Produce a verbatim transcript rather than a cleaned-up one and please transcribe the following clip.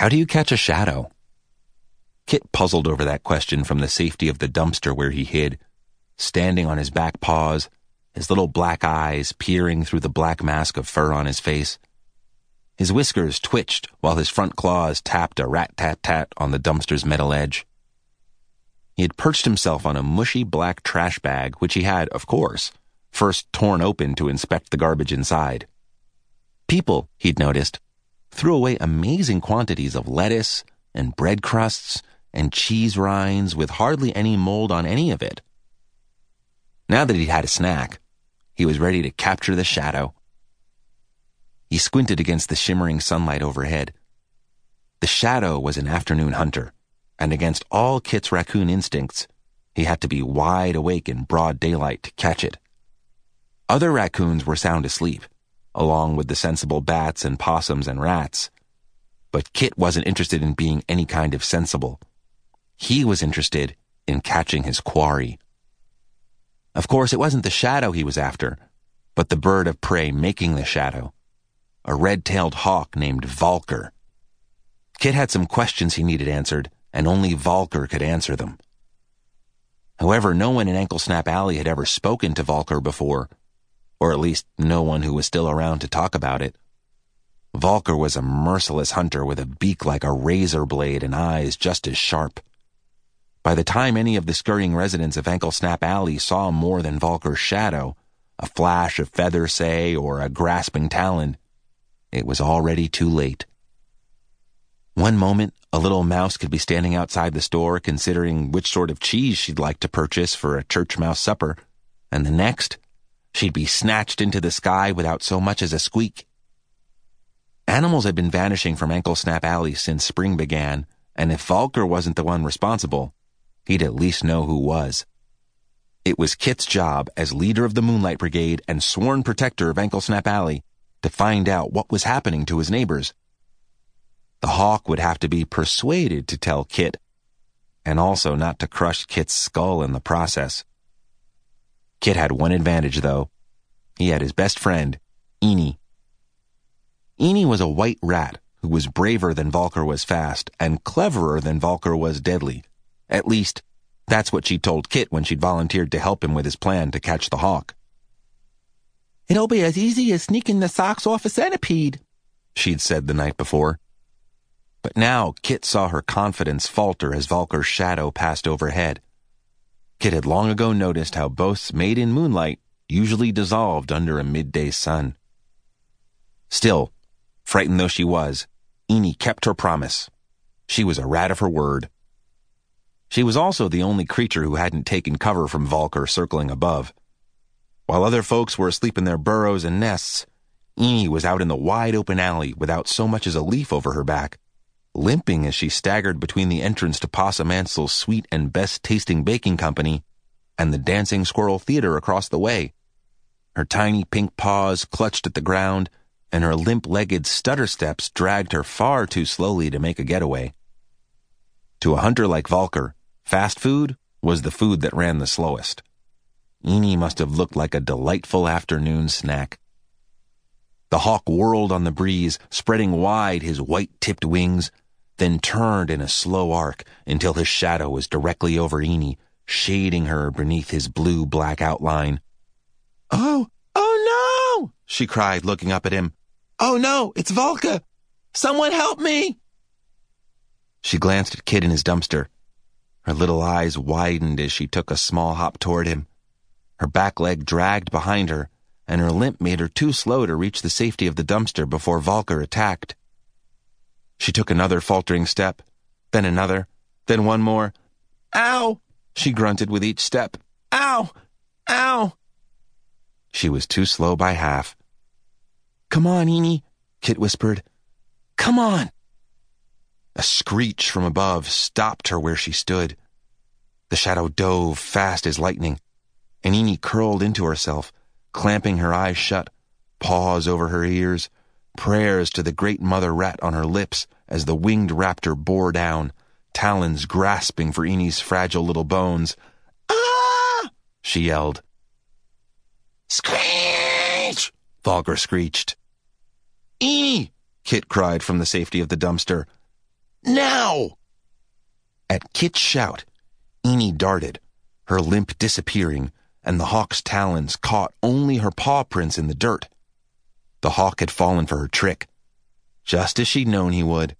How do you catch a shadow? Kit puzzled over that question from the safety of the dumpster where he hid, standing on his back paws, his little black eyes peering through the black mask of fur on his face. His whiskers twitched while his front claws tapped a rat-tat-tat on the dumpster's metal edge. He had perched himself on a mushy black trash bag, which he had, of course, first torn open to inspect the garbage inside. People, he'd noticed, threw away amazing quantities of lettuce and bread crusts and cheese rinds with hardly any mold on any of it. Now that he'd had a snack, he was ready to capture the shadow. He squinted against the shimmering sunlight overhead. The shadow was an afternoon hunter, and against all Kit's raccoon instincts, he had to be wide awake in broad daylight to catch it. Other raccoons were sound asleep, along with the sensible bats and possums and rats. But Kit wasn't interested in being any kind of sensible. He was interested in catching his quarry. Of course, it wasn't the shadow he was after, but the bird of prey making the shadow, a red-tailed hawk named Volker. Kit had some questions he needed answered, and only Volker could answer them. However, no one in Ankle Snap Alley had ever spoken to Volker before, or at least no one who was still around to talk about it. Volker was a merciless hunter with a beak like a razor blade and eyes just as sharp. By the time any of the scurrying residents of Ankle Snap Alley saw more than Volker's shadow, a flash of feather, say, or a grasping talon, it was already too late. One moment, a little mouse could be standing outside the store considering which sort of cheese she'd like to purchase for a church mouse supper, and the next, she'd be snatched into the sky without so much as a squeak. Animals had been vanishing from Ankle Snap Alley since spring began, and if Volker wasn't the one responsible, he'd at least know who was. It was Kit's job as leader of the Moonlight Brigade and sworn protector of Ankle Snap Alley to find out what was happening to his neighbors. The hawk would have to be persuaded to tell Kit, and also not to crush Kit's skull in the process. Kit had one advantage, though. He had his best friend, Eenie. Eenie was a white rat who was braver than Volker was fast and cleverer than Volker was deadly. At least, that's what she told Kit when she'd volunteered to help him with his plan to catch the hawk. "It'll be as easy as sneaking the socks off a centipede," she'd said the night before. But now Kit saw her confidence falter as Volker's shadow passed overhead. Kit had long ago noticed how boasts made in moonlight usually dissolved under a midday sun. Still, frightened though she was, Eenie kept her promise. She was a rat of her word. She was also the only creature who hadn't taken cover from Volker circling above. While other folks were asleep in their burrows and nests, Eenie was out in the wide-open alley without so much as a leaf over her back, limping as she staggered between the entrance to Possum Ansell's sweet and best-tasting baking company and the Dancing Squirrel Theater across the way. Her tiny pink paws clutched at the ground, and her limp-legged stutter steps dragged her far too slowly to make a getaway. To a hunter like Volker, fast food was the food that ran the slowest. Eenie must have looked like a delightful afternoon snack. The hawk whirled on the breeze, spreading wide his white-tipped wings, then turned in a slow arc until his shadow was directly over Eenie, shading her beneath his blue-black outline. "Oh, oh no!" she cried, looking up at him. "Oh no, it's Volker! Someone help me!" She glanced at Kit in his dumpster. Her little eyes widened as she took a small hop toward him. Her back leg dragged behind her, and her limp made her too slow to reach the safety of the dumpster before Volker attacked. She took another faltering step, then another, then one more. "Ow!" she grunted with each step. "Ow! Ow!" She was too slow by half. "Come on, Eenie," Kit whispered. "Come on!" A screech from above stopped her where she stood. The shadow dove fast as lightning, and Eenie curled into herself, clamping her eyes shut, paws over her ears, prayers to the great mother rat on her lips as the winged raptor bore down, talons grasping for Eenie's fragile little bones. "Ah!" she yelled. "Screech!" Volker screeched. "Eenie!" Kit cried from the safety of the dumpster. Now! At Kit's shout, Eenie darted, her limp disappearing, and the hawk's talons caught only her paw prints in the dirt. The hawk had fallen for her trick, just as she'd known he would.